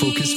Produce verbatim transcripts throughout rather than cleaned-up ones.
Focus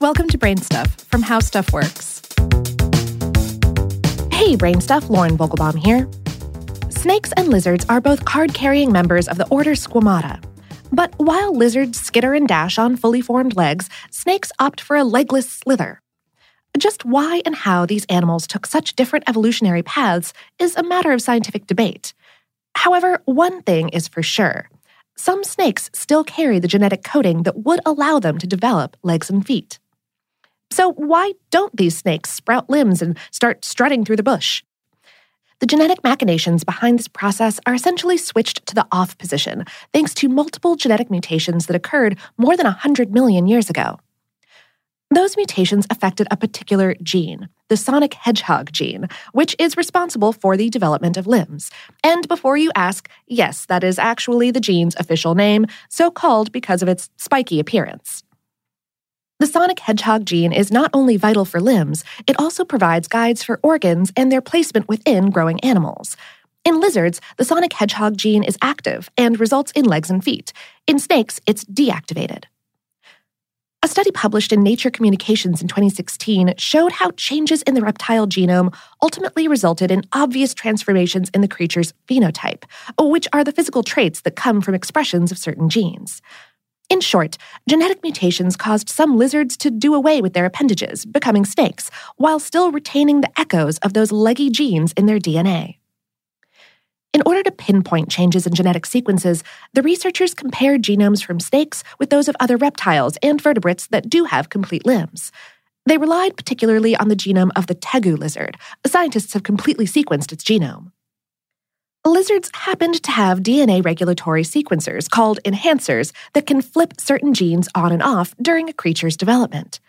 Welcome to Brainstuff from How Stuff Works. Hey, Brainstuff, Lauren Vogelbaum here. Snakes and lizards are both card-carrying members of the order Squamata. But while lizards skitter and dash on fully formed legs, snakes opt for a legless slither. Just why and how these animals took such different evolutionary paths is a matter of scientific debate. However, one thing is for sure. Some snakes still carry the genetic coding that would allow them to develop legs and feet. So why don't these snakes sprout limbs and start strutting through the bush? The genetic machinations behind this process are essentially switched to the off position, thanks to multiple genetic mutations that occurred more than one hundred million years ago. Those mutations affected a particular gene, the sonic hedgehog gene, which is responsible for the development of limbs. And before you ask, yes, that is actually the gene's official name, so called because of its spiky appearance. The sonic hedgehog gene is not only vital for limbs, it also provides guides for organs and their placement within growing animals. In lizards, the sonic hedgehog gene is active and results in legs and feet. In snakes, it's deactivated. A study published in Nature Communications in twenty sixteen showed how changes in the reptile genome ultimately resulted in obvious transformations in the creature's phenotype, which are the physical traits that come from expressions of certain genes. In short, genetic mutations caused some lizards to do away with their appendages, becoming snakes, while still retaining the echoes of those leggy genes in their D N A. In order to pinpoint changes in genetic sequences, the researchers compared genomes from snakes with those of other reptiles and vertebrates that do have complete limbs. They relied particularly on the genome of the tegu lizard. Scientists have completely sequenced its genome. Lizards happened to have D N A regulatory sequencers called enhancers that can flip certain genes on and off during a creature's development.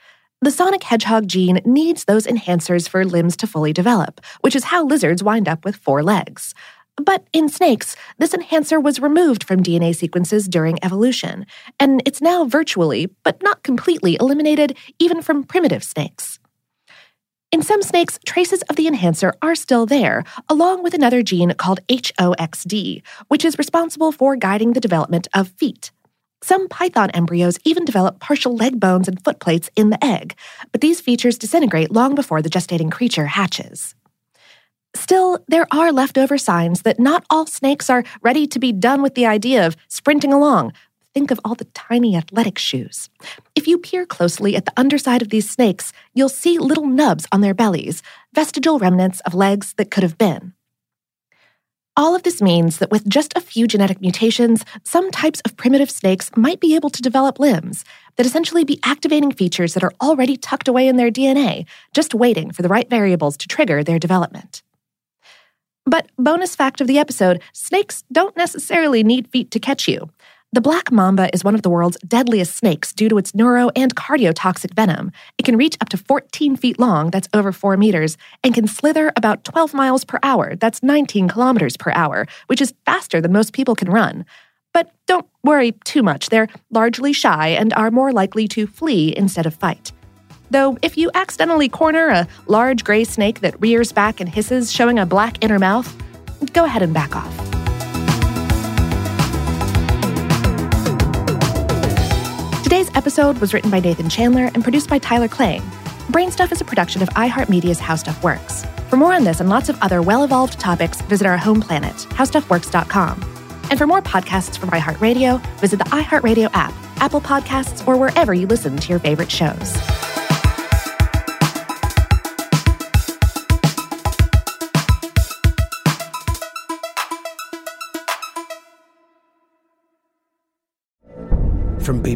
The sonic hedgehog gene needs those enhancers for limbs to fully develop, which is how lizards wind up with four legs. But in snakes, this enhancer was removed from D N A sequences during evolution, and it's now virtually, but not completely, eliminated even from primitive snakes. In some snakes, traces of the enhancer are still there, along with another gene called H O X D, which is responsible for guiding the development of feet. Some python embryos even develop partial leg bones and foot plates in the egg, but these features disintegrate long before the gestating creature hatches. Still, there are leftover signs that not all snakes are ready to be done with the idea of sprinting along. Think of all the tiny athletic shoes. If you peer closely at the underside of these snakes, you'll see little nubs on their bellies, vestigial remnants of legs that could have been. All of this means that with just a few genetic mutations, some types of primitive snakes might be able to develop limbs that essentially be activating features that are already tucked away in their D N A, just waiting for the right variables to trigger their development. But bonus fact of the episode, snakes don't necessarily need feet to catch you. The black mamba is one of the world's deadliest snakes due to its neuro- and cardiotoxic venom. It can reach up to fourteen feet long, that's over four meters, and can slither about twelve miles per hour, that's nineteen kilometers per hour, which is faster than most people can run. But don't worry too much, they're largely shy and are more likely to flee instead of fight. Though if you accidentally corner a large gray snake that rears back and hisses, showing a black inner mouth, go ahead and back off. Today's episode was written by Nathan Chandler and produced by Tyler Klang. Brainstuff is a production of iHeartMedia's How Stuff Works. For more on this and lots of other well-evolved topics, visit our home planet, how stuff works dot com. And for more podcasts from iHeartRadio, visit the iHeartRadio app, Apple Podcasts, or wherever you listen to your favorite shows. From B